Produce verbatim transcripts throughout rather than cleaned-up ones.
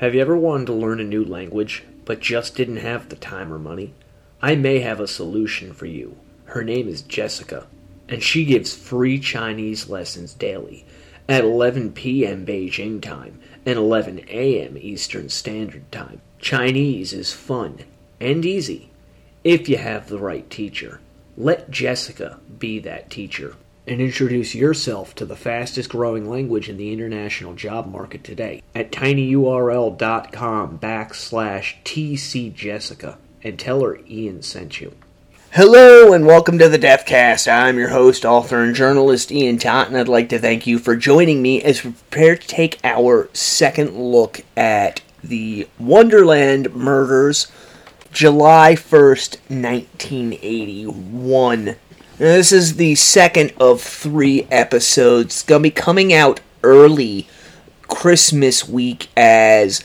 Have you ever wanted to learn a new language, but just didn't have the time or money? I may have a solution for you. Her name is Jessica, and she gives free Chinese lessons daily at eleven p.m. Beijing time and eleven a.m. Eastern Standard Time. Chinese is fun and easy if you have the right teacher. Let Jessica be that teacher and introduce yourself to the fastest growing language in the international job market today at tinyurl.com backslash tcjessica and tell her Ian sent you. Hello and welcome to the Deathcast. I'm your host, author, and journalist Ian Totten. I'd like to thank you for joining me as we prepare to take our second look at the Wonderland Murders, July first, nineteen eighty-one. Now, this is the second of three episodes. It's going to be coming out early Christmas week, as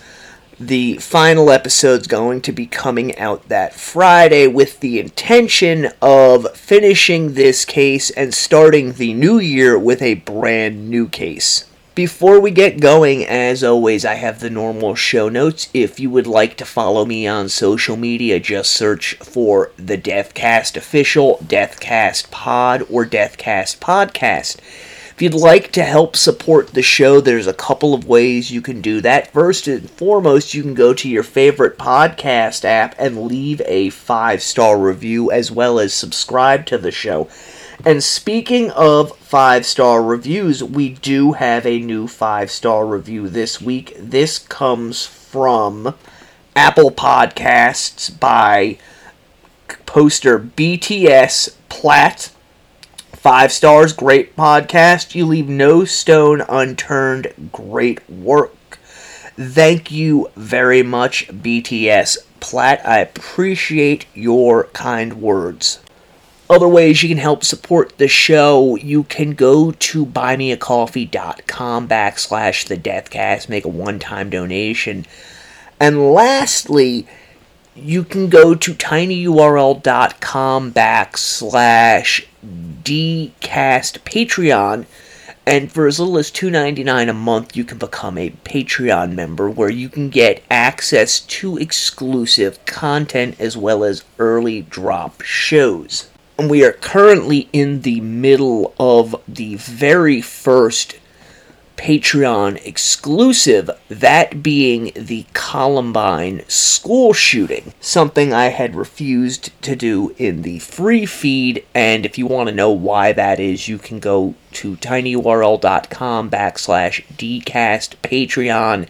the final episode's going to be coming out that Friday with the intention of finishing this case and starting the new year with a brand new case. Before we get going, as always, I have the normal show notes. If you would like to follow me on social media, just search for The Deathcast Official, Deathcast Pod, or Deathcast Podcast. If you'd like to help support the show, there's a couple of ways you can do that. First and foremost, you can go to your favorite podcast app and leave a five-star review, as well as subscribe to the show. And speaking of five-star reviews, we do have a new five-star review this week. This comes from Apple Podcasts by poster B T S Platt. Five stars, great podcast. You leave no stone unturned. Great work. Thank you very much, B T S Platt. I appreciate your kind words. Other ways you can help support the show, you can go to buymeacoffee.com backslash the Deathcast, make a one-time donation. And lastly, you can go to tinyurl.com backslash dcast Patreon, and for as little as two dollars and ninety-nine cents a month, you can become a Patreon member, where you can get access to exclusive content as well as early drop shows. And we are currently in the middle of the very first Patreon exclusive, that being the Columbine school shooting, something I had refused to do in the free feed, and if you want to know why that is, you can go to tinyurl.com backslash dcast Patreon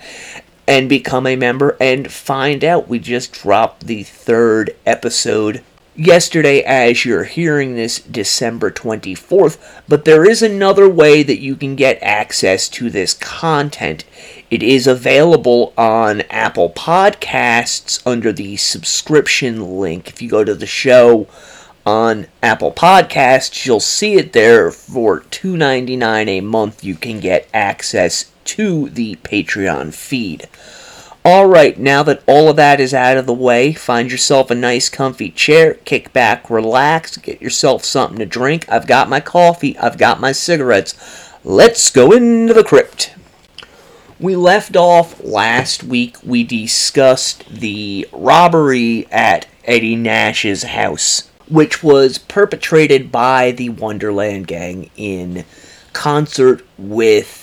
and become a member and find out. We just dropped the third episode yesterday, as you're hearing this, December twenty-fourth, but there is another way that you can get access to this content. It is available on Apple Podcasts under the subscription link. If you go to the show on Apple Podcasts, you'll see it there. For two dollars and ninety-nine cents a month, you can get access to the Patreon feed. Alright, now that all of that is out of the way, find yourself a nice comfy chair, kick back, relax, get yourself something to drink. I've got my coffee, I've got my cigarettes. Let's go into the crypt. We left off last week, we discussed the robbery at Eddie Nash's house, which was perpetrated by the Wonderland gang in concert with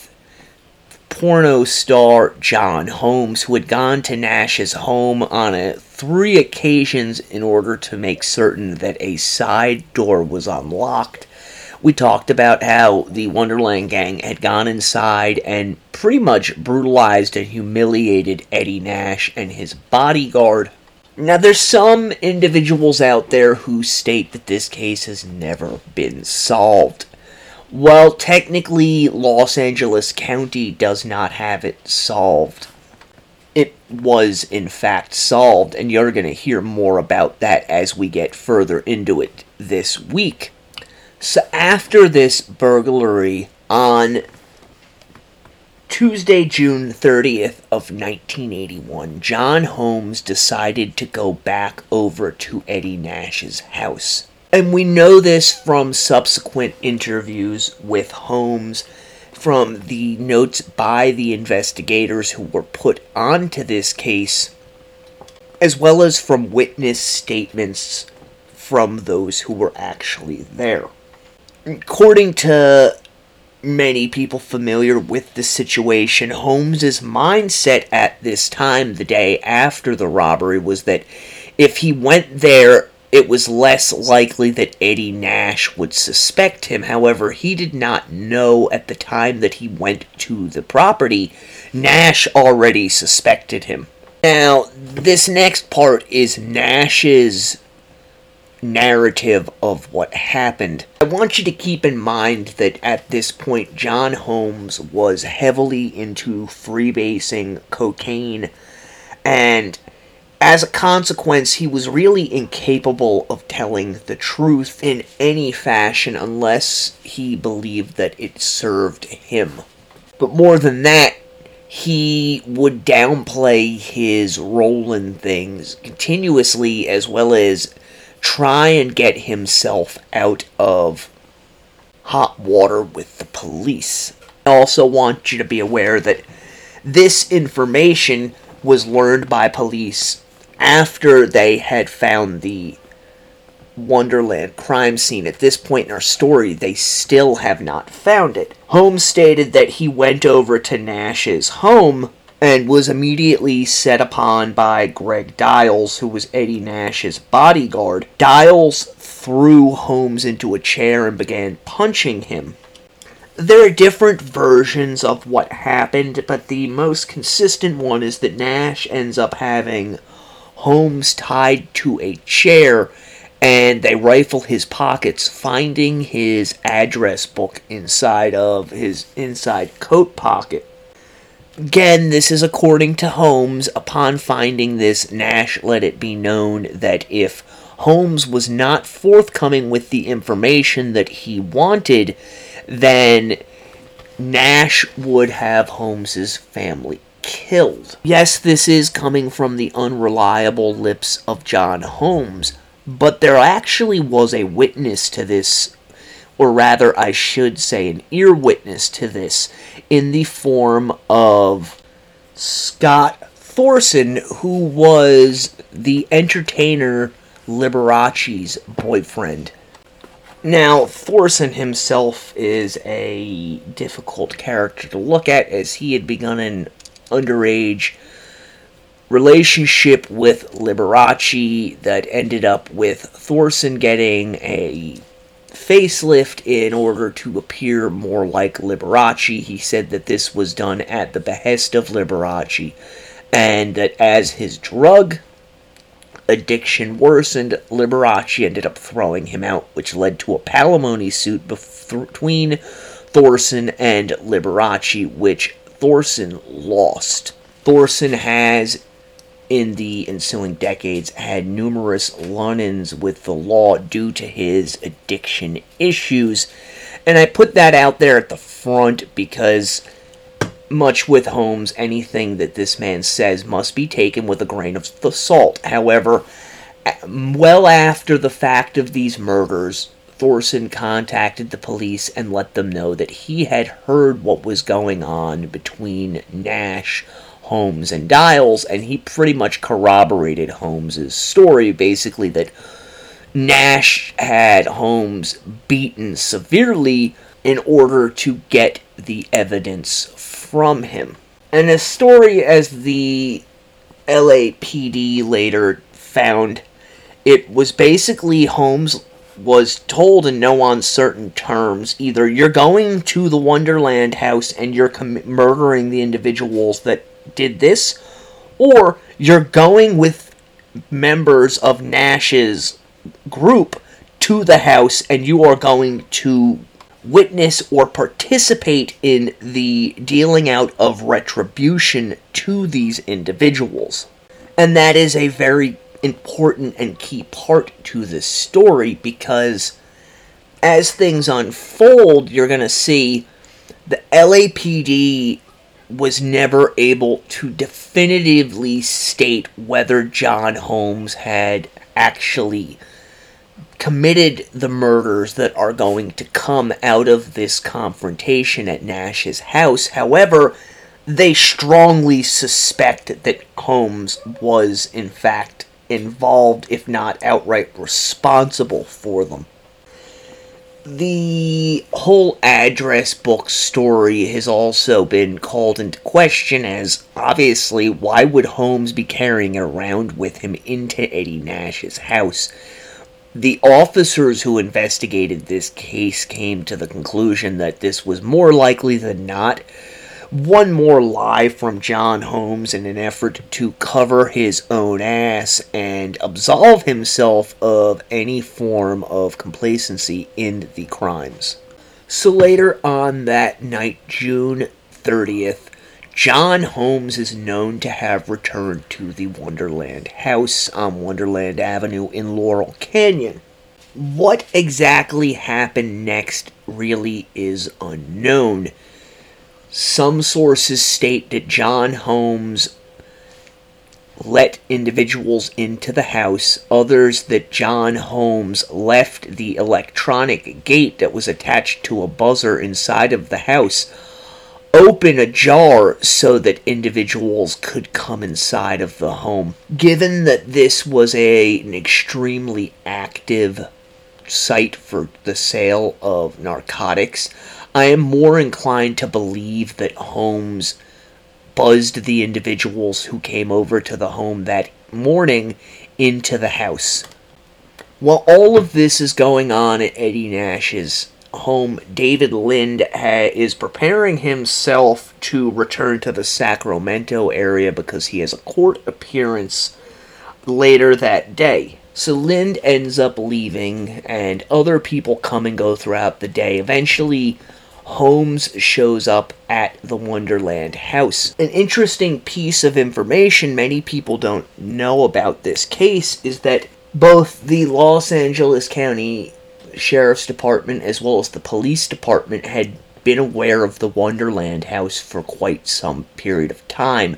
porno star John Holmes, who had gone to Nash's home on a, three occasions in order to make certain that a side door was unlocked. We talked about how the Wonderland gang had gone inside and pretty much brutalized and humiliated Eddie Nash and his bodyguard. Now, there's some individuals out there who state that this case has never been solved. Well, technically, Los Angeles County does not have it solved. It was, in fact, solved, and you're going to hear more about that as we get further into it this week. So after this burglary on Tuesday, June thirtieth of nineteen eighty-one, John Holmes decided to go back over to Eddie Nash's house. And we know this from subsequent interviews with Holmes. from the notes by the investigators who were put onto this case, as well as from witness statements from those who were actually there. According to many people familiar with the situation, Holmes's mindset at this time, the day after the robbery, was that if he went there, it was less likely that Eddie Nash would suspect him. However, he did not know at the time that he went to the property, Nash already suspected him. Now, this next part is Nash's narrative of what happened. I want you to keep in mind that at this point, John Holmes was heavily into freebasing cocaine, and as a consequence, he was really incapable of telling the truth in any fashion unless he believed that it served him. But more than that, he would downplay his role in things continuously, as well as try and get himself out of hot water with the police. I also want you to be aware that this information was learned by police after they had found the Wonderland crime scene. At this point in our story, they still have not found it. Holmes stated that he went over to Nash's home and was immediately set upon by Greg Diles, who was Eddie Nash's bodyguard. Diles threw Holmes into a chair and began punching him. There are different versions of what happened, but the most consistent one is that Nash ends up having Holmes tied to a chair, and they rifle his pockets, finding his address book inside of his inside coat pocket. Again, this is according to Holmes. Upon finding this, Nash let it be known that if Holmes was not forthcoming with the information that he wanted, then Nash would have Holmes's family killed. Yes, this is coming from the unreliable lips of John Holmes, but there actually was a witness to this, or rather, I should say, an ear witness to this, in the form of Scott Thorson, who was the entertainer Liberace's boyfriend. Now, Thorson himself is a difficult character to look at, as he had begun an underage relationship with Liberace that ended up with Thorson getting a facelift in order to appear more like Liberace. He said that this was done at the behest of Liberace, and that as his drug addiction worsened, Liberace ended up throwing him out, which led to a palimony suit between Thorson and Liberace, which Thorson lost. Thorson has, in the ensuing decades, had numerous run-ins with the law due to his addiction issues, and I put that out there at the front because, much with Holmes, anything that this man says must be taken with a grain of salt. However, well after the fact of these murders, Thorson contacted the police and let them know that he had heard what was going on between Nash, Holmes, and Diles, and he pretty much corroborated Holmes's story, basically that Nash had Holmes beaten severely in order to get the evidence from him. And a story, as the L A P D later found, it was basically Holmes was told in no uncertain terms, either you're going to the Wonderland house and you're com- murdering the individuals that did this, or you're going with members of Nash's group to the house and you are going to witness or participate in the dealing out of retribution to these individuals. And that is a very important and key part to this story, because as things unfold, you're going to see the L A P D was never able to definitively state whether John Holmes had actually committed the murders that are going to come out of this confrontation at Nash's house. However, they strongly suspect that Holmes was, in fact, involved, if not outright responsible for them. The whole address book story has also been called into question, as obviously, why would Holmes be carrying it around with him into Eddie Nash's house? The officers who investigated this case came to the conclusion that this was more likely than not one more lie from John Holmes in an effort to cover his own ass and absolve himself of any form of complacency in the crimes. So later on that night, June thirtieth, John Holmes is known to have returned to the Wonderland house on Wonderland Avenue in Laurel Canyon. What exactly happened next really is unknown. Some sources state that John Holmes let individuals into the house, others that John Holmes left the electronic gate that was attached to a buzzer inside of the house open ajar so that individuals could come inside of the home. Given that this was a, an extremely active site for the sale of narcotics, I am more inclined to believe that Holmes buzzed the individuals who came over to the home that morning into the house. While all of this is going on at Eddie Nash's home, David Lind ha- is preparing himself to return to the Sacramento area because he has a court appearance later that day. So Lind ends up leaving, and other people come and go throughout the day. Eventually, Holmes shows up at the Wonderland house. An interesting piece of information many people don't know about this case is that both the Los Angeles County Sheriff's Department as well as the police department had been aware of the Wonderland house for quite some period of time.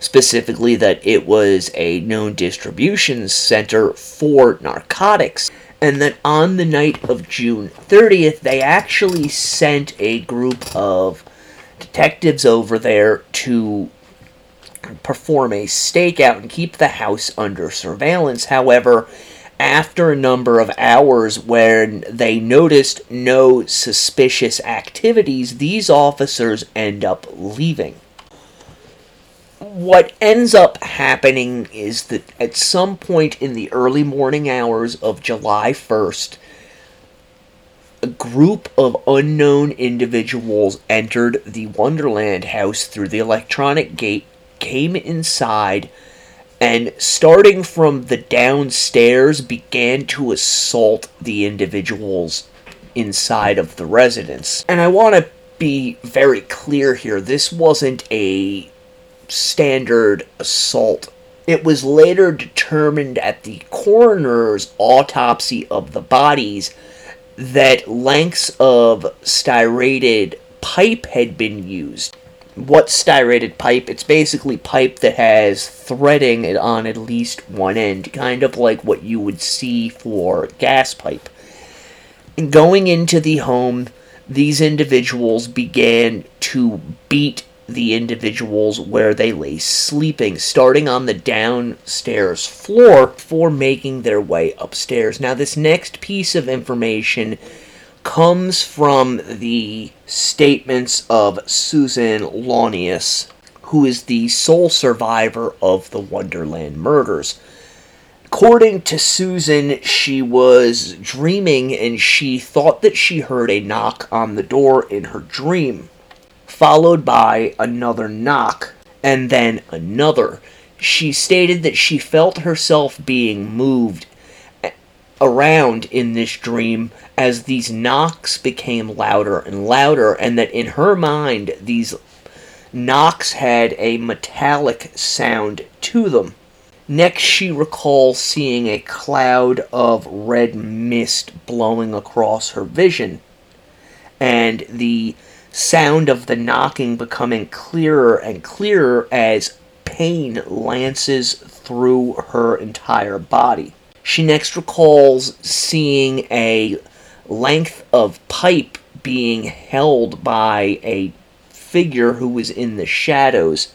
Specifically, that it was a known distribution center for narcotics, and that on the night of June thirtieth, they actually sent a group of detectives over there to perform a stakeout and keep the house under surveillance. However, after a number of hours when they noticed no suspicious activities, these officers end up leaving. What ends up happening is that at some point in the early morning hours of July first, a group of unknown individuals entered the Wonderland house through the electronic gate, came inside, and starting from the downstairs, began to assault the individuals inside of the residence. And I want to be very clear here, this wasn't a standard assault. It was later determined at the coroner's autopsy of the bodies that lengths of styrated pipe had been used. What styrated pipe? It's basically pipe that has threading on at least one end, kind of like what you would see for gas pipe. And going into the home, these individuals began to beat the individuals where they lay sleeping, starting on the downstairs floor before making their way upstairs. Now, this next piece of information comes from the statements of Susan Launius, who is the sole survivor of the Wonderland murders. According to Susan, she was dreaming and she thought that she heard a knock on the door in her dream, followed by another knock, and then another. She stated that she felt herself being moved around in this dream as these knocks became louder and louder, and that in her mind, these knocks had a metallic sound to them. Next, she recalls seeing a cloud of red mist blowing across her vision, and the sound of the knocking becoming clearer and clearer as pain lances through her entire body. She next recalls seeing a length of pipe being held by a figure who was in the shadows.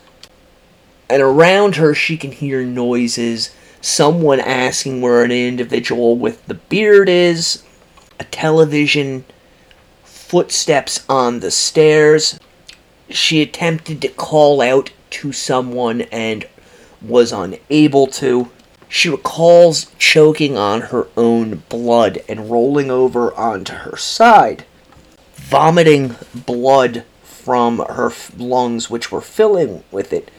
And around her, she can hear noises, someone asking where an individual with the beard is, a television, footsteps on the stairs. She attempted to call out to someone and was unable to. She recalls choking on her own blood and rolling over onto her side, vomiting blood from her lungs, which were filling with it.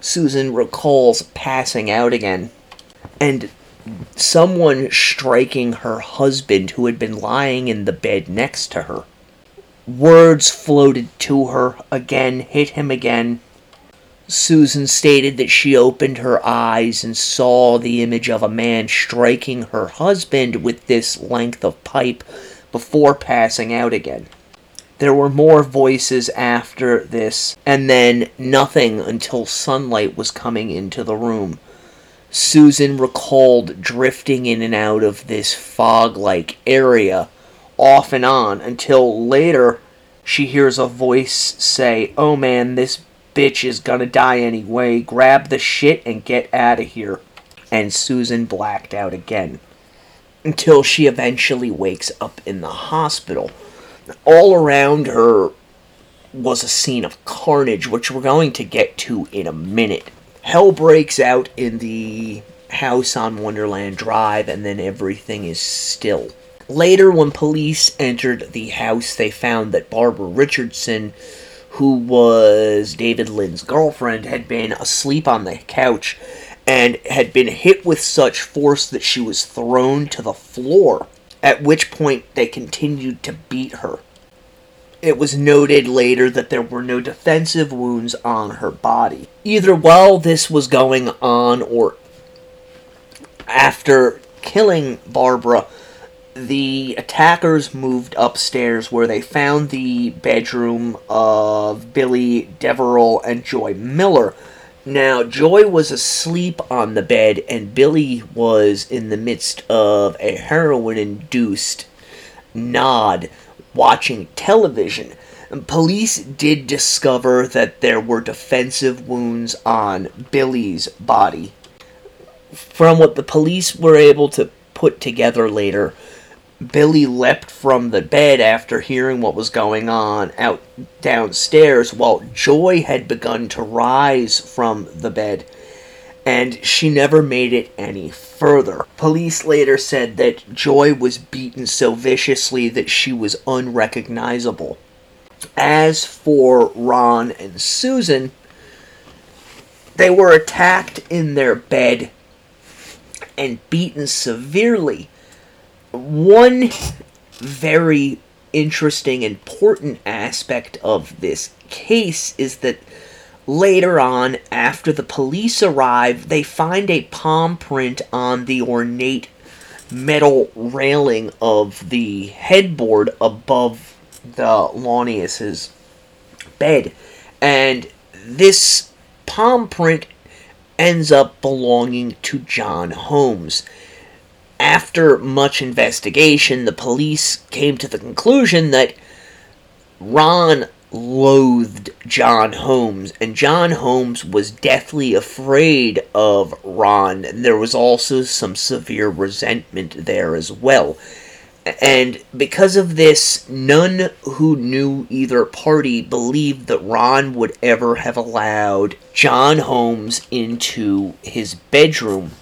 Susan recalls passing out again, and someone striking her husband, who had been lying in the bed next to her. Words floated to her again, hit him again. Susan stated that she opened her eyes and saw the image of a man striking her husband with this length of pipe before passing out again. There were more voices after this, and then nothing until sunlight was coming into the room. Susan recalled drifting in and out of this fog-like area, off and on, until later she hears a voice say, "Oh man, this bitch is gonna die anyway. Grab the shit and get out of here." And Susan blacked out again, until she eventually wakes up in the hospital. All around her was a scene of carnage, which we're going to get to in a minute. Hell breaks out in the house on Wonderland Drive, and then everything is still. Later, when police entered the house, they found that Barbara Richardson, who was David Lynn's girlfriend, had been asleep on the couch and had been hit with such force that she was thrown to the floor, at which point they continued to beat her. It was noted later that there were no defensive wounds on her body. Either while this was going on or after killing Barbara, the attackers moved upstairs, where they found the bedroom of Billy Deverell and Joy Miller. Now, Joy was asleep on the bed, and Billy was in the midst of a heroin-induced nod, watching television. Police did discover that there were defensive wounds on Billy's body. From what the police were able to put together later, Billy leapt from the bed after hearing what was going on out downstairs, while Joy had begun to rise from the bed, and she never made it any further. Police later said that Joy was beaten so viciously that she was unrecognizable. As for Ron and Susan, they were attacked in their bed and beaten severely. One very interesting, important aspect of this case is that later on, after the police arrive, they find a palm print on the ornate metal railing of the headboard above the Launius' bed. And this palm print ends up belonging to John Holmes. After much investigation, the police came to the conclusion that Ron loathed John Holmes, and John Holmes was deathly afraid of Ron. There was also some severe resentment there as well. And because of this, none who knew either party believed that Ron would ever have allowed John Holmes into his bedroom.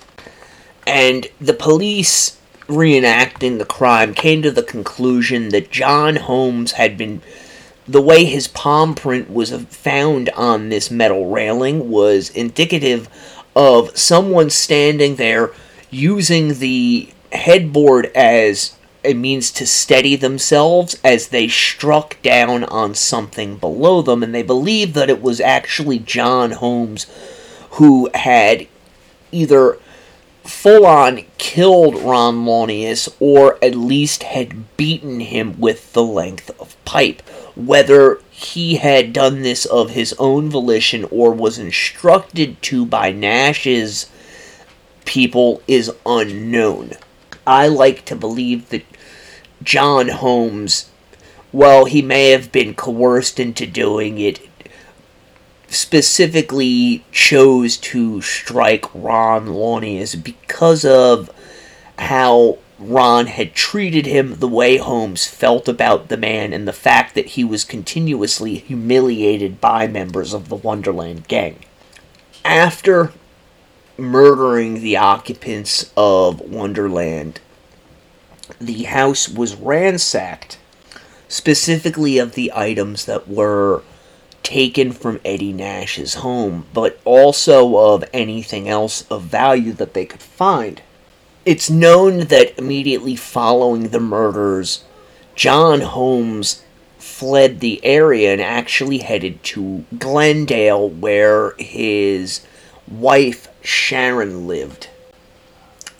And the police reenacting the crime came to the conclusion that John Holmes had been, the way his palm print was found on this metal railing was indicative of someone standing there using the headboard as a means to steady themselves as they struck down on something below them, and they believed that it was actually John Holmes who had either full-on killed Ron Launius, or at least had beaten him with the length of pipe. Whether he had done this of his own volition or was instructed to by Nash's people is unknown. I like to believe that John Holmes, well, he may have been coerced into doing it, specifically chose to strike Ron Launius because of how Ron had treated him, the way Holmes felt about the man, and the fact that he was continuously humiliated by members of the Wonderland gang. After murdering the occupants of Wonderland, the house was ransacked, specifically of the items that were taken from Eddie Nash's home, but also of anything else of value that they could find. It's known that immediately following the murders, John Holmes fled the area and actually headed to Glendale, where his wife Sharon lived.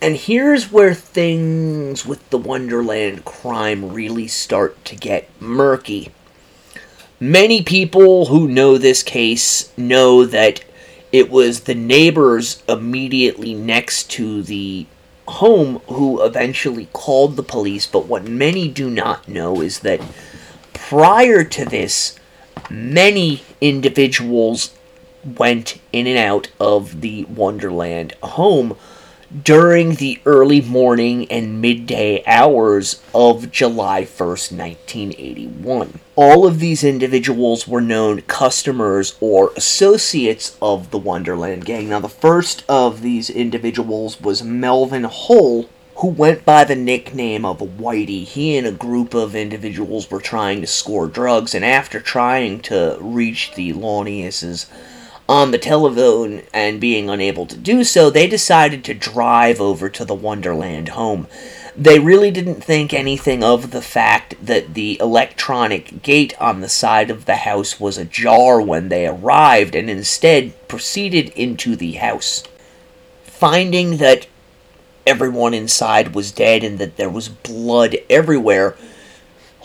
And here's where things with the Wonderland crime really start to get murky. Many people who know this case know that it was the neighbors immediately next to the home who eventually called the police, but what many do not know is that prior to this, many individuals went in and out of the Wonderland home during the early morning and midday hours of July first, nineteen eighty-one. All of these individuals were known customers or associates of the Wonderland gang. Now, the first of these individuals was Melvin Hull, who went by the nickname of Whitey. He and a group of individuals were trying to score drugs, and after trying to reach the Launiuses on the telephone and being unable to do so, they decided to drive over to the Wonderland home. They really didn't think anything of the fact that the electronic gate on the side of the house was ajar when they arrived, and instead proceeded into the house. Finding that everyone inside was dead and that there was blood everywhere,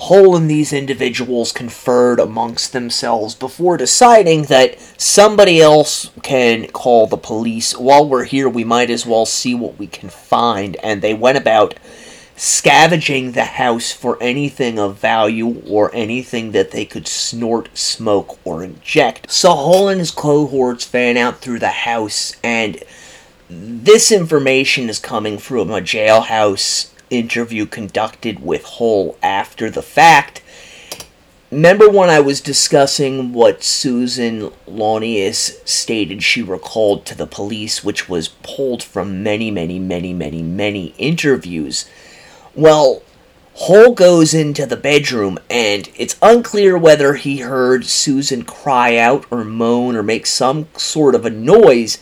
Hull and these individuals conferred amongst themselves before deciding that somebody else can call the police. While we're here, we might as well see what we can find. And they went about scavenging the house for anything of value or anything that they could snort, smoke, or inject. So Hull and his cohorts fan out through the house, and this information is coming from a jailhouse interview conducted with Hull after the fact. Remember when I was discussing what Susan Launius stated she recalled to the police, which was pulled from many, many, many, many, many interviews? Well, Hull goes into the bedroom, and it's unclear whether he heard Susan cry out or moan or make some sort of a noise,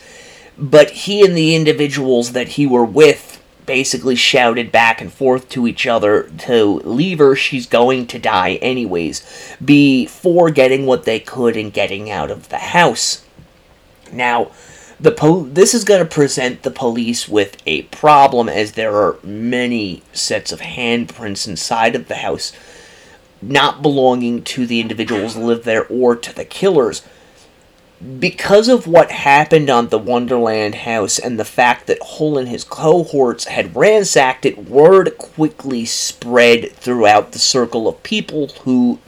but he and the individuals that he were with basically shouted back and forth to each other to leave her, she's going to die anyways, before getting what they could and getting out of the house. Now, the po- this is going to present the police with a problem, as there are many sets of handprints inside of the house, not belonging to the individuals who live there or to the killers. Because of what happened on the Wonderland house and the fact that Hull and his cohorts had ransacked it, word quickly spread throughout the circle of people who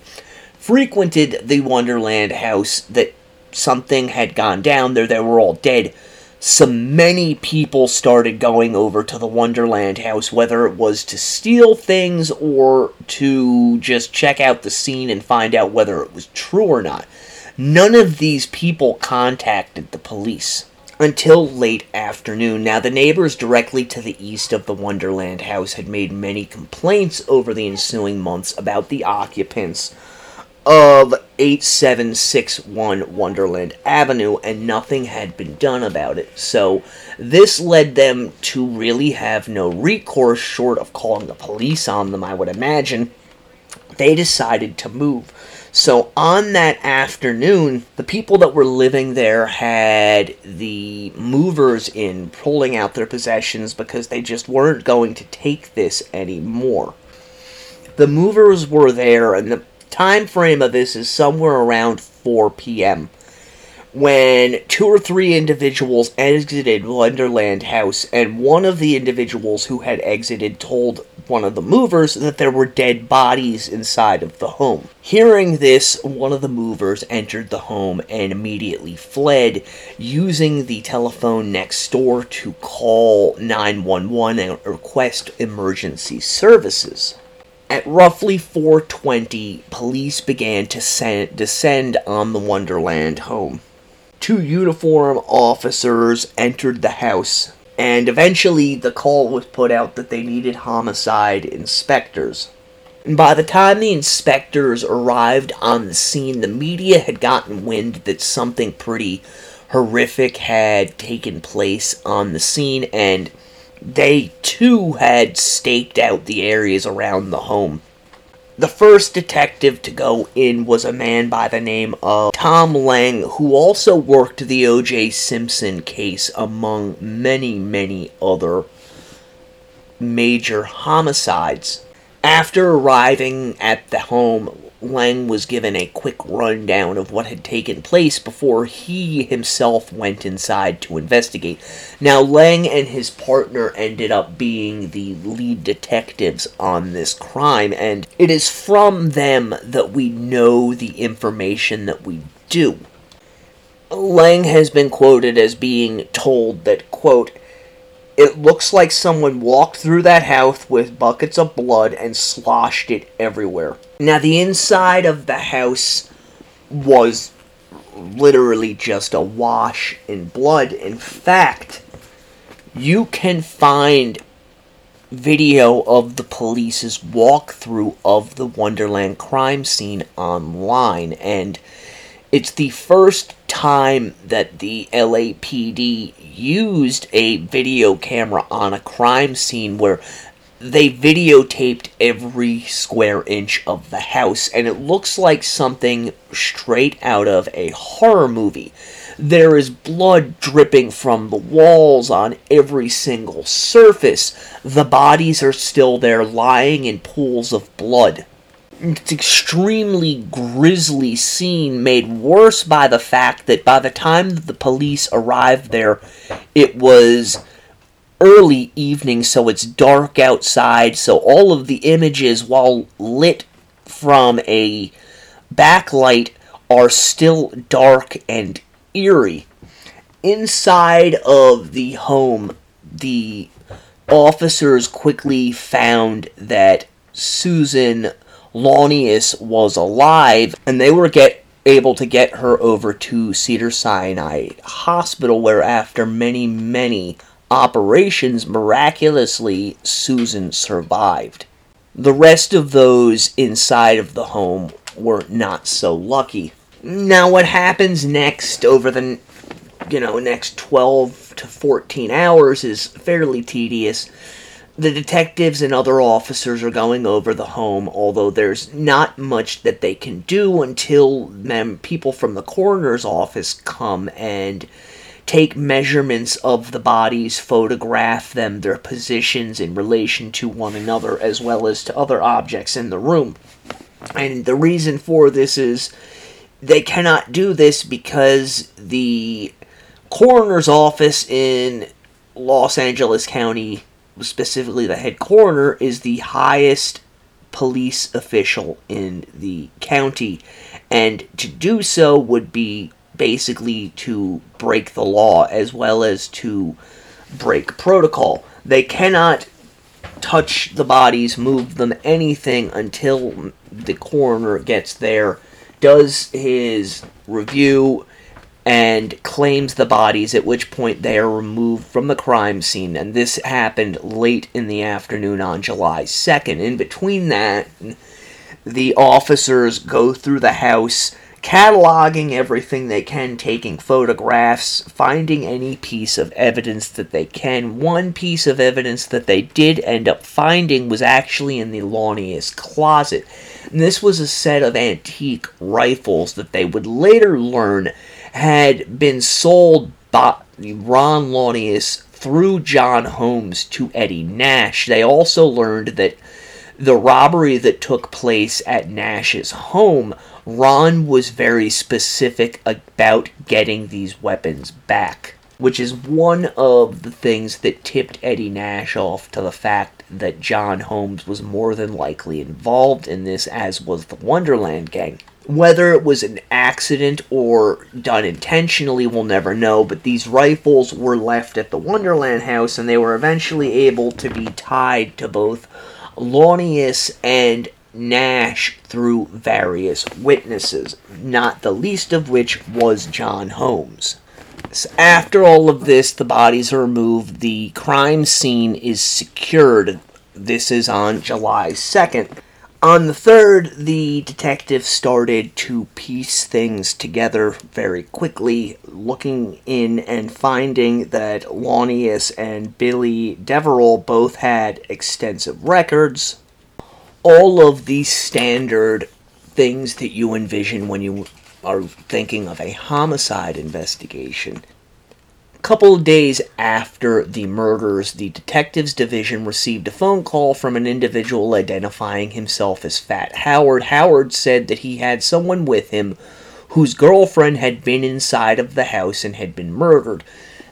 frequented the Wonderland house that something had gone down there. They were all dead. So many people started going over to the Wonderland house, whether it was to steal things or to just check out the scene and find out whether it was true or not. None of these people contacted the police until late afternoon. Now, the neighbors directly to the east of the Wonderland house had made many complaints over the ensuing months about the occupants of eight seven six one Wonderland Avenue, and nothing had been done about it. So this led them to really have no recourse short of calling the police on them, I would imagine. They decided to move. So on that afternoon, the people that were living there had the movers in pulling out their possessions because they just weren't going to take this anymore. The movers were there, and the time frame of this is somewhere around four p.m. when two or three individuals exited Wonderland House, and one of the individuals who had exited told one of the movers that there were dead bodies inside of the home. Hearing this, one of the movers entered the home and immediately fled, using the telephone next door to call nine one one and request emergency services. At roughly four twenty, police began to send, descend on the Wonderland home. Two uniformed officers entered the house, and eventually the call was put out that they needed homicide inspectors. And by the time the inspectors arrived on the scene, the media had gotten wind that something pretty horrific had taken place on the scene, and they, too, had staked out the areas around the home. The first detective to go in was a man by the name of Tom Lang, who also worked the O J Simpson case, among many, many other major homicides. After arriving at the home, Lang was given a quick rundown of what had taken place before he himself went inside to investigate. Now, Lang and his partner ended up being the lead detectives on this crime, and it is from them that we know the information that we do. Lang has been quoted as being told that, quote, "It looks like someone walked through that house with buckets of blood and sloshed it everywhere." Now, the inside of the house was literally just awash in blood. In fact, you can find video of the police's walkthrough of the Wonderland crime scene online, and it's the first time that the L A P D used a video camera on a crime scene where they videotaped every square inch of the house, and it looks like something straight out of a horror movie. There is blood dripping from the walls on every single surface. The bodies are still there, lying in pools of blood. It's an extremely grisly scene, made worse by the fact that by the time that the police arrived there, it was early evening, so it's dark outside, so all of the images, while lit from a backlight, are still dark and eerie. Inside of the home, the officers quickly found that Susan Launius was alive, and they were get, able to get her over to Cedars-Sinai Hospital, where after many, many operations, miraculously, Susan survived. The rest of those inside of the home were not so lucky. Now, what happens next over the, you know, next twelve to fourteen hours is fairly tedious. The detectives and other officers are going over the home, although there's not much that they can do until mem- people from the coroner's office come and take measurements of the bodies, photograph them, their positions in relation to one another, as well as to other objects in the room. And the reason for this is they cannot do this because the coroner's office in Los Angeles County, specifically the head coroner, is the highest police official in the county, and to do so would be basically to break the law as well as to break protocol. They cannot touch the bodies, move them, anything, until the coroner gets there, does his review, and claims the bodies, at which point they are removed from the crime scene, and this happened late in the afternoon on July second. In between that, the officers go through the house, cataloging everything they can, taking photographs, finding any piece of evidence that they can. One piece of evidence that they did end up finding was actually in the Launius closet. And this was a set of antique rifles that they would later learn had been sold by Ron Launius through John Holmes to Eddie Nash. They also learned that the robbery that took place at Nash's home Ron was very specific about getting these weapons back, which is one of the things that tipped Eddie Nash off to the fact that John Holmes was more than likely involved in this, as was the Wonderland gang. Whether it was an accident or done intentionally, we'll never know, but these rifles were left at the Wonderland house, and they were eventually able to be tied to both Launius and Nash through various witnesses, not the least of which was John Holmes. After all of this, the bodies are removed, the crime scene is secured. This is on July second. On the third, the detective started to piece things together very quickly, looking in and finding that Launius and Billy Deverell both had extensive records. All of the standard things that you envision when you are thinking of a homicide investigation. A couple of days after the murders, the detectives division received a phone call from an individual identifying himself as Fat Howard. Howard said that he had someone with him whose girlfriend had been inside of the house and had been murdered.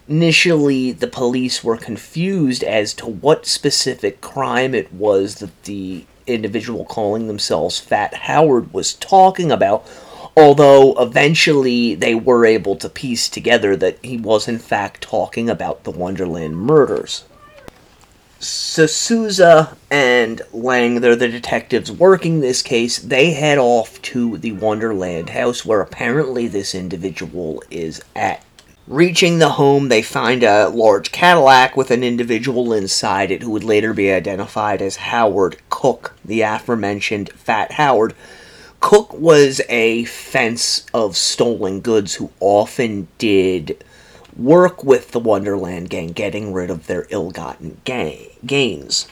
Initially, the police were confused as to what specific crime it was that the individual calling themselves Fat Howard was talking about, although eventually they were able to piece together that he was in fact talking about the Wonderland murders. So Souza and Lang, they're the detectives working this case, they head off to the Wonderland house where apparently this individual is at. Reaching the home, they find a large Cadillac with an individual inside it who would later be identified as Howard Cook, the aforementioned Fat Howard. Cook was a fence of stolen goods who often did work with the Wonderland gang, getting rid of their ill-gotten gang- gains.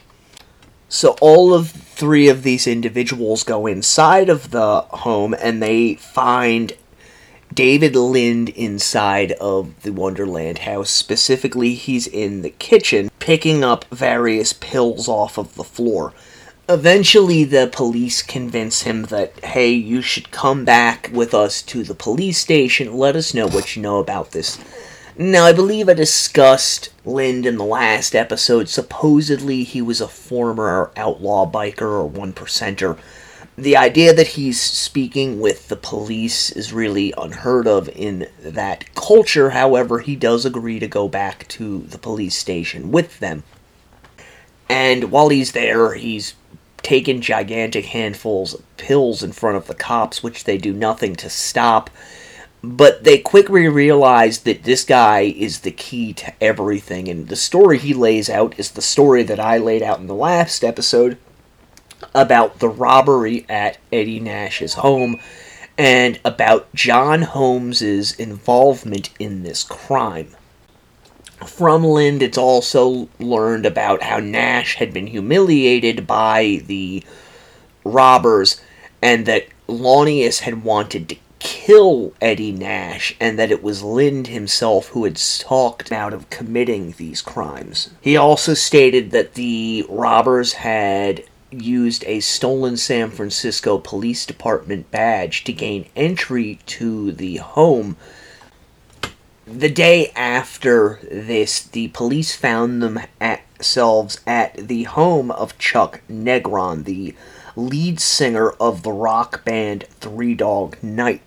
So all of three of these individuals go inside of the home, and they find David Lind inside of the Wonderland house. Specifically, he's in the kitchen, picking up various pills off of the floor. Eventually, the police convince him that, hey, you should come back with us to the police station. Let us know what you know about this. Now, I believe I discussed Lind in the last episode. Supposedly, he was a former outlaw biker or one percenter. The idea that he's speaking with the police is really unheard of in that culture. However, he does agree to go back to the police station with them. And while he's there, he's taken gigantic handfuls of pills in front of the cops, which they do nothing to stop. But they quickly realize that this guy is the key to everything, and the story he lays out is the story that I laid out in the last episode about the robbery at Eddie Nash's home and about John Holmes's involvement in this crime. From Lind, it's also learned about how Nash had been humiliated by the robbers and that Launius had wanted to kill Eddie Nash and that it was Lind himself who had talked out of committing these crimes. He also stated that the robbers had used a stolen San Francisco Police Department badge to gain entry to the home. The day after this, the police found themselves at the home of Chuck Negron, the lead singer of the rock band Three Dog Night.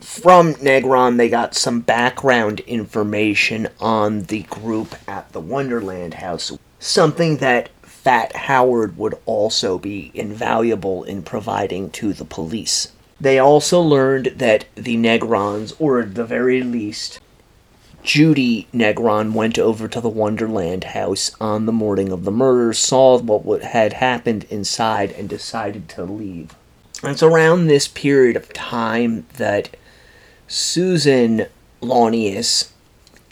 From Negron, they got some background information on the group at the Wonderland house, something that Fat Howard would also be invaluable in providing to the police. They also learned that the Negrons, or at the very least Judy Negron, went over to the Wonderland house on the morning of the murders, saw what had happened inside, and decided to leave. It's around this period of time that Susan Launius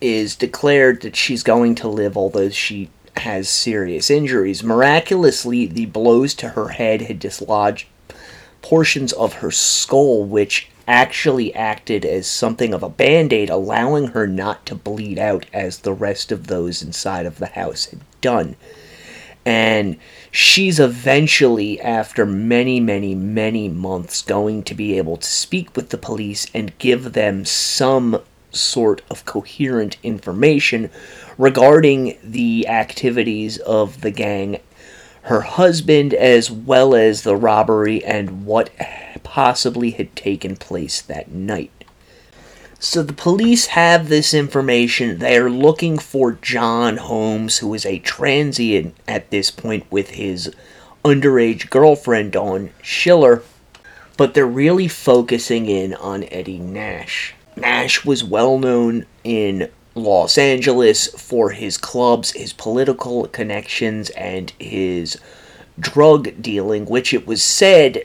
is declared that she's going to live, although she has serious injuries. Miraculously, the blows to her head had dislodged portions of her skull, which actually acted as something of a band-aid, allowing her not to bleed out as the rest of those inside of the house had done. And she's eventually, after many, many, many months, going to be able to speak with the police and give them some sort of coherent information regarding the activities of the gang, her husband, as well as the robbery and what possibly had taken place that night. So the police have this information. They are looking for John Holmes, who is a transient at this point with his underage girlfriend, Dawn Schiller, but they're really focusing in on Eddie Nash. Nash was well known in Los Angeles for his clubs, his political connections, and his drug dealing, which it was said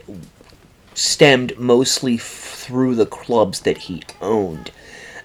stemmed mostly through the clubs that he owned.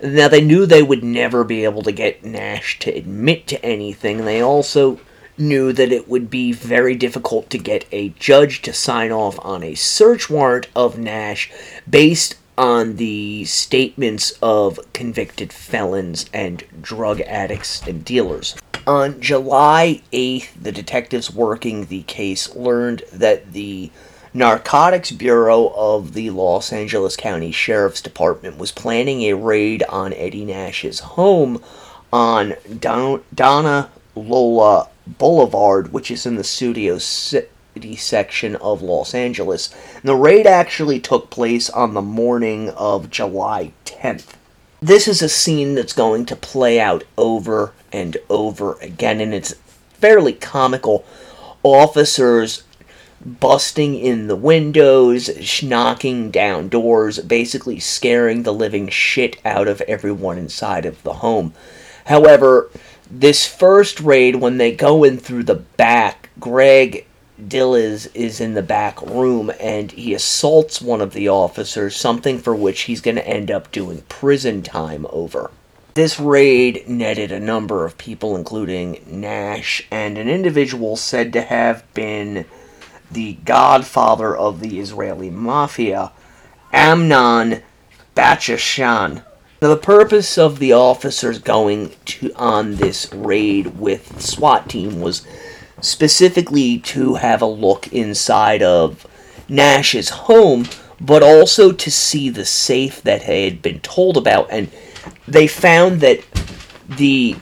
Now, they knew they would never be able to get Nash to admit to anything. They also knew that it would be very difficult to get a judge to sign off on a search warrant of Nash based on the statements of convicted felons and drug addicts and dealers. On July eighth, the detectives working the case learned that the Narcotics Bureau of the Los Angeles County Sheriff's Department was planning a raid on Eddie Nash's home on Don- Donna Lola Boulevard, which is in the Studio City section of Los Angeles. And the raid actually took place on the morning of July tenth. This is a scene that's going to play out over and over again, and it's fairly comical. Officers busting in the windows, knocking down doors, basically scaring the living shit out of everyone inside of the home. However, this first raid, when they go in through the back, Greg Diles is in the back room, and he assaults one of the officers, something for which he's going to end up doing prison time over. This raid netted a number of people, including Nash, and an individual said to have been the godfather of the Israeli mafia, Amnon Batchashan. Now, the purpose of the officers going to on this raid with the SWAT team was specifically to have a look inside of Nash's home, but also to see the safe that they had been told about. And they found that the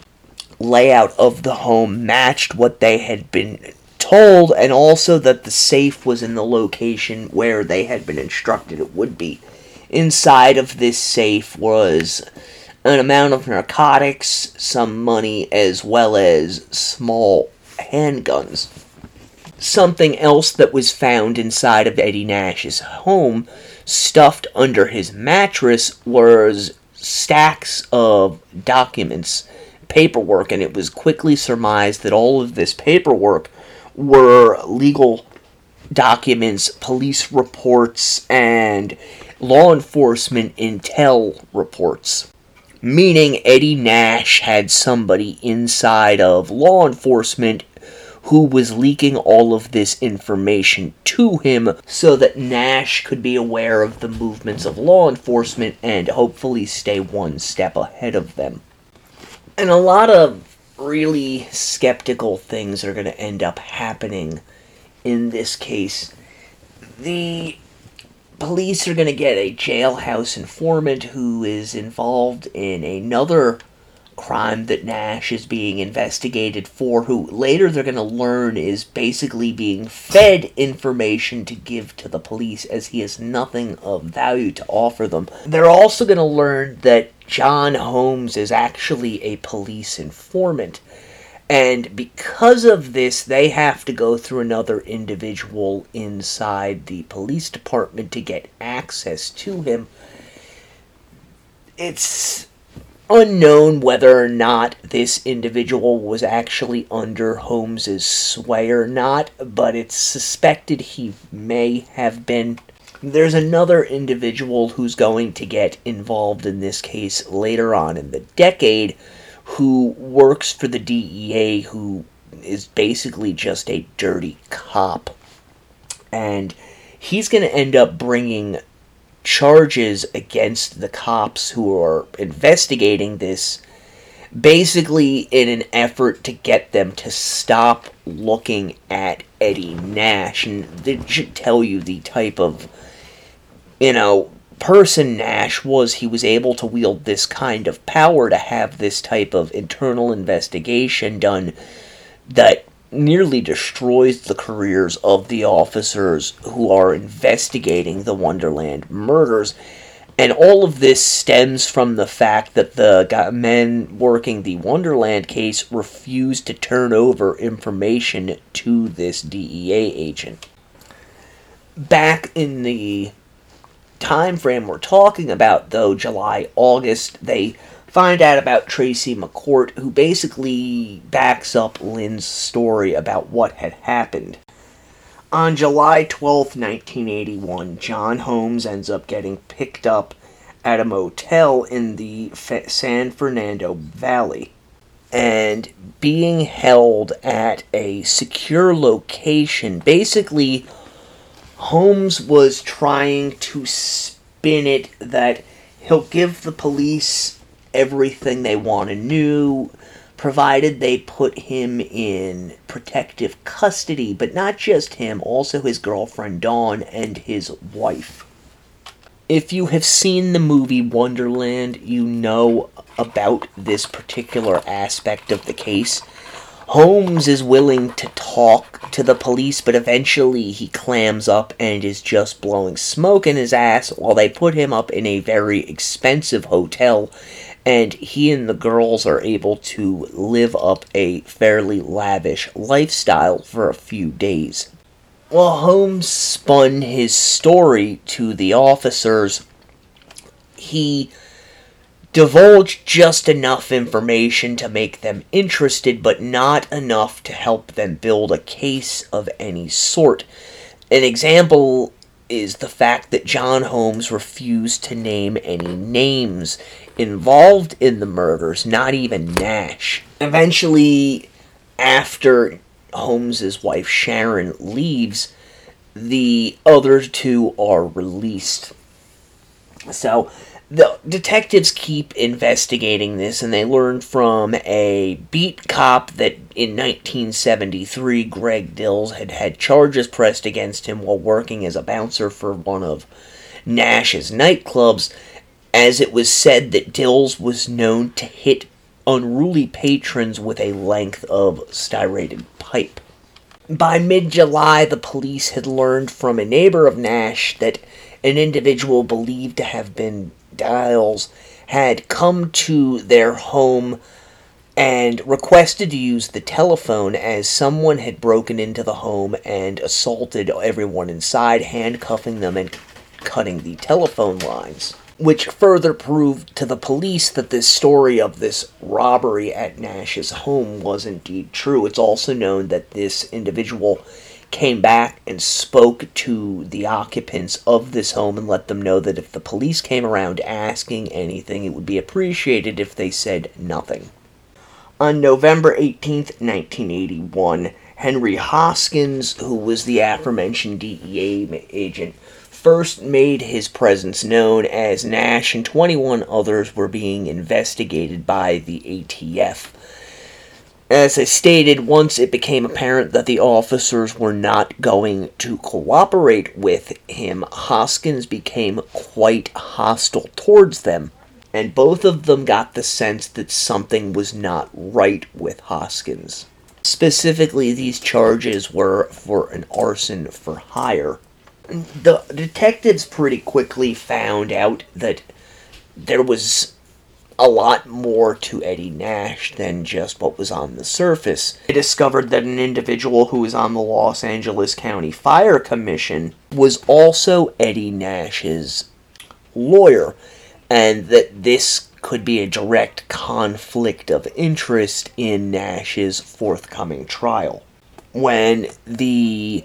layout of the home matched what they had been told, and also that the safe was in the location where they had been instructed it would be. Inside of this safe was an amount of narcotics, some money, as well as small handguns. Something else that was found inside of Eddie Nash's home, stuffed under his mattress, was stacks of documents, paperwork, and it was quickly surmised that all of this paperwork were legal documents, police reports, and law enforcement intel reports. Meaning Eddie Nash had somebody inside of law enforcement who was leaking all of this information to him so that Nash could be aware of the movements of law enforcement and hopefully stay one step ahead of them. And a lot of really skeptical things are going to end up happening in this case. The police are going to get a jailhouse informant who is involved in another crime that Nash is being investigated for, who later they're going to learn is basically being fed information to give to the police, as he has nothing of value to offer them. They're also going to learn that John Holmes is actually a police informant, and because of this, they have to go through another individual inside the police department to get access to him. It's unknown whether or not this individual was actually under Holmes's sway or not, but it's suspected he may have been. There's another individual who's going to get involved in this case later on in the decade who works for the D E A, who is basically just a dirty cop. And he's going to end up bringing charges against the cops who are investigating this basically in an effort to get them to stop looking at Eddie Nash. And that should tell you the type of, you know, person Nash was. He was able to wield this kind of power to have this type of internal investigation done that nearly destroys the careers of the officers who are investigating the Wonderland murders. And all of this stems from the fact that the men working the Wonderland case refused to turn over information to this D E A agent. Back in the time frame we're talking about, though, July, August, they find out about Tracy McCourt, who basically backs up Lynn's story about what had happened. On July twelfth, nineteen eighty-one, John Holmes ends up getting picked up at a motel in the Fe- San Fernando Valley and being held at a secure location. Basically, Holmes was trying to spin it that he'll give the police everything they want to know, provided they put him in protective custody, but not just him, also his girlfriend Dawn and his wife. If you have seen the movie Wonderland, you know about this particular aspect of the case. Holmes is willing to talk to the police, but eventually he clams up and is just blowing smoke in his ass while they put him up in a very expensive hotel. And he and the girls are able to live up a fairly lavish lifestyle for a few days. While Holmes spun his story to the officers, he divulged just enough information to make them interested, but not enough to help them build a case of any sort. An example is the fact that John Holmes refused to name any names involved in the murders, not even Nash. Eventually, after Holmes's wife Sharon leaves, the other two are released. So the detectives keep investigating this, and they learn from a beat cop that in nineteen seventy-three, Greg Diles had had charges pressed against him while working as a bouncer for one of Nash's nightclubs, as it was said that Diles was known to hit unruly patrons with a length of styrated pipe. By mid-July, the police had learned from a neighbor of Nash that an individual believed to have been Diles had come to their home and requested to use the telephone, as someone had broken into the home and assaulted everyone inside, handcuffing them and cutting the telephone lines, which further proved to the police that this story of this robbery at Nash's home was indeed true. It's also known that this individual came back and spoke to the occupants of this home and let them know that if the police came around asking anything, it would be appreciated if they said nothing. On November eighteenth, nineteen eighty-one, Henry Hoskins, who was the aforementioned D E A agent, first made his presence known as Nash and twenty-one others were being investigated by the A T F. As I stated, once it became apparent that the officers were not going to cooperate with him, Hoskins became quite hostile towards them, and both of them got the sense that something was not right with Hoskins. Specifically, these charges were for an arson for hire. The detectives pretty quickly found out that there was a lot more to Eddie Nash than just what was on the surface. They discovered that an individual who was on the Los Angeles County Fire Commission was also Eddie Nash's lawyer, and that this could be a direct conflict of interest in Nash's forthcoming trial. When the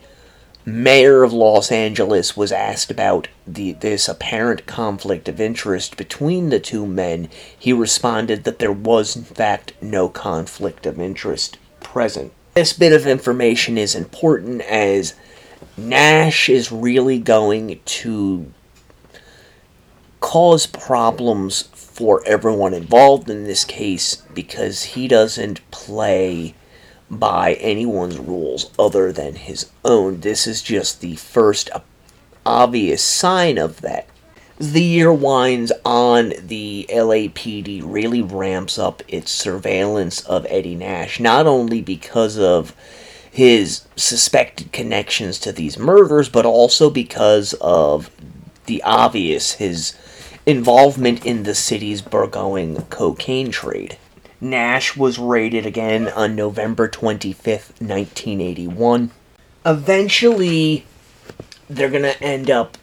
mayor of Los Angeles was asked about the, this apparent conflict of interest between the two men, he responded that there was, in fact, no conflict of interest present. This bit of information is important as Nash is really going to cause problems for everyone involved in this case because he doesn't play by anyone's rules other than his own. This is just the first obvious sign of that. As the year winds on, the L A P D really ramps up its surveillance of Eddie Nash, not only because of his suspected connections to these murders, but also because of the obvious, his involvement in the city's burgeoning cocaine trade. Nash was raided again on November twenty-fifth, nineteen eighty-one. Eventually, they're going to end up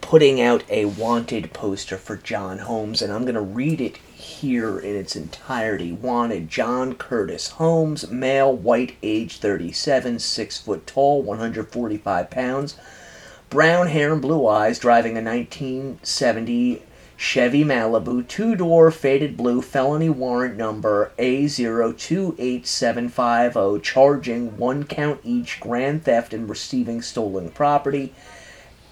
putting out a wanted poster for John Holmes, and I'm going to read it here in its entirety. Wanted: John Curtis Holmes, male, white, age thirty-seven, six foot tall, one hundred forty-five pounds, brown hair and blue eyes, driving a nineteen seventy Chevy Malibu, two-door, faded blue, felony warrant number A zero two eight seven five zero, charging one count each, grand theft and receiving stolen property.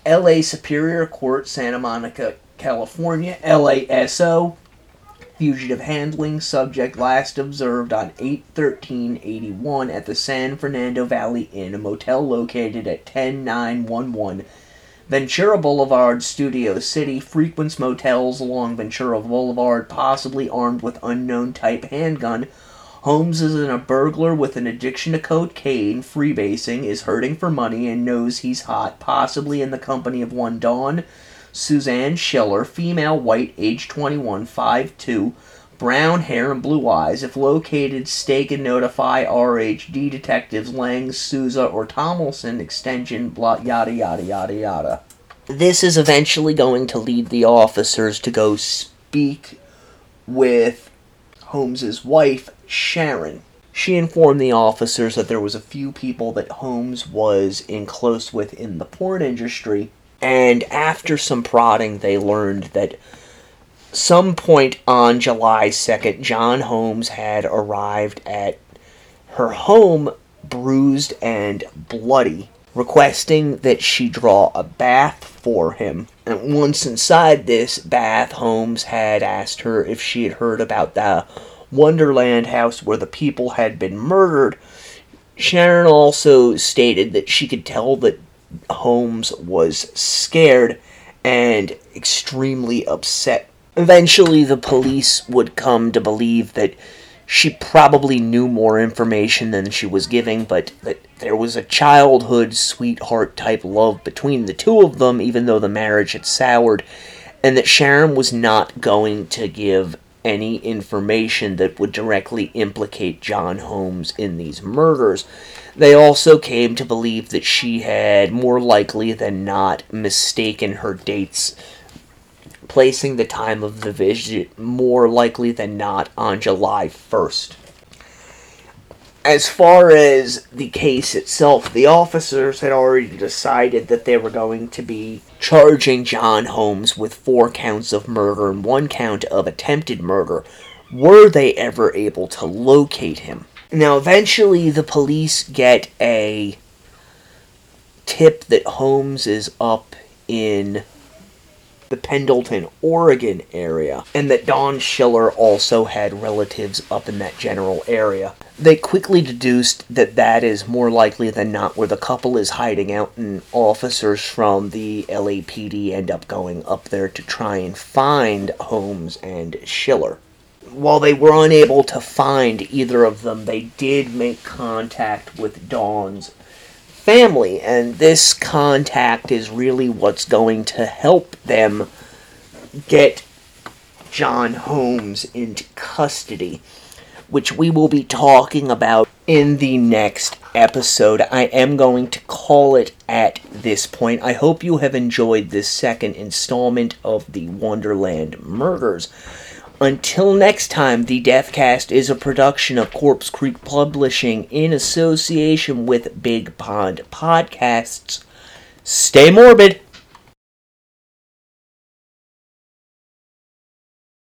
L A Superior Court, Santa Monica, California, L A S O. Fugitive handling, subject last observed on eight thirteen eighty-one at the San Fernando Valley Inn, a motel located at ten nine eleven Ventura Boulevard, Studio City. Frequents motels along Ventura Boulevard, possibly armed with unknown type handgun. Holmes is a burglar with an addiction to cocaine, freebasing, is hurting for money, and knows he's hot, possibly in the company of one Dawn Susan Schiller, female, white, age twenty-one, five two, brown hair and blue eyes. If located, stake and notify R H D detectives Lang, Souza, or Tomlinson, extension, blah, yada, yada, yada, yada. This is eventually going to lead the officers to go speak with Holmes's wife, Sharon. She informed the officers that there was a few people that Holmes was in close with in the porn industry, and after some prodding, they learned that some point on July second, John Holmes had arrived at her home bruised and bloody, requesting that she draw a bath for him. And once inside this bath, Holmes had asked her if she had heard about the Wonderland house where the people had been murdered. Sharon also stated that she could tell that Holmes was scared and extremely upset. Eventually, the police would come to believe that she probably knew more information than she was giving, but that there was a childhood sweetheart-type love between the two of them, even though the marriage had soured, and that Sharon was not going to give any information that would directly implicate John Holmes in these murders. They also came to believe that she had, more likely than not, mistaken her dates, placing the time of the visit, more likely than not, on July first. As far as the case itself, the officers had already decided that they were going to be charging John Holmes with four counts of murder and one count of attempted murder, were they ever able to locate him. Now, eventually, the police get a tip that Holmes is up in the Pendleton, Oregon area, and that Dawn Schiller also had relatives up in that general area. They quickly deduced that that is more likely than not where the couple is hiding out, and officers from the L A P D end up going up there to try and find Holmes and Schiller. While they were unable to find either of them, they did make contact with Dawn's family, and this contact is really what's going to help them get John Holmes into custody, which we will be talking about in the next episode. I am going to call it at this point. I hope you have enjoyed this second installment of the Wonderland Murders. Until next time, the Deathcast is a production of Corpse Creek Publishing in association with Big Pond Podcasts. Stay morbid!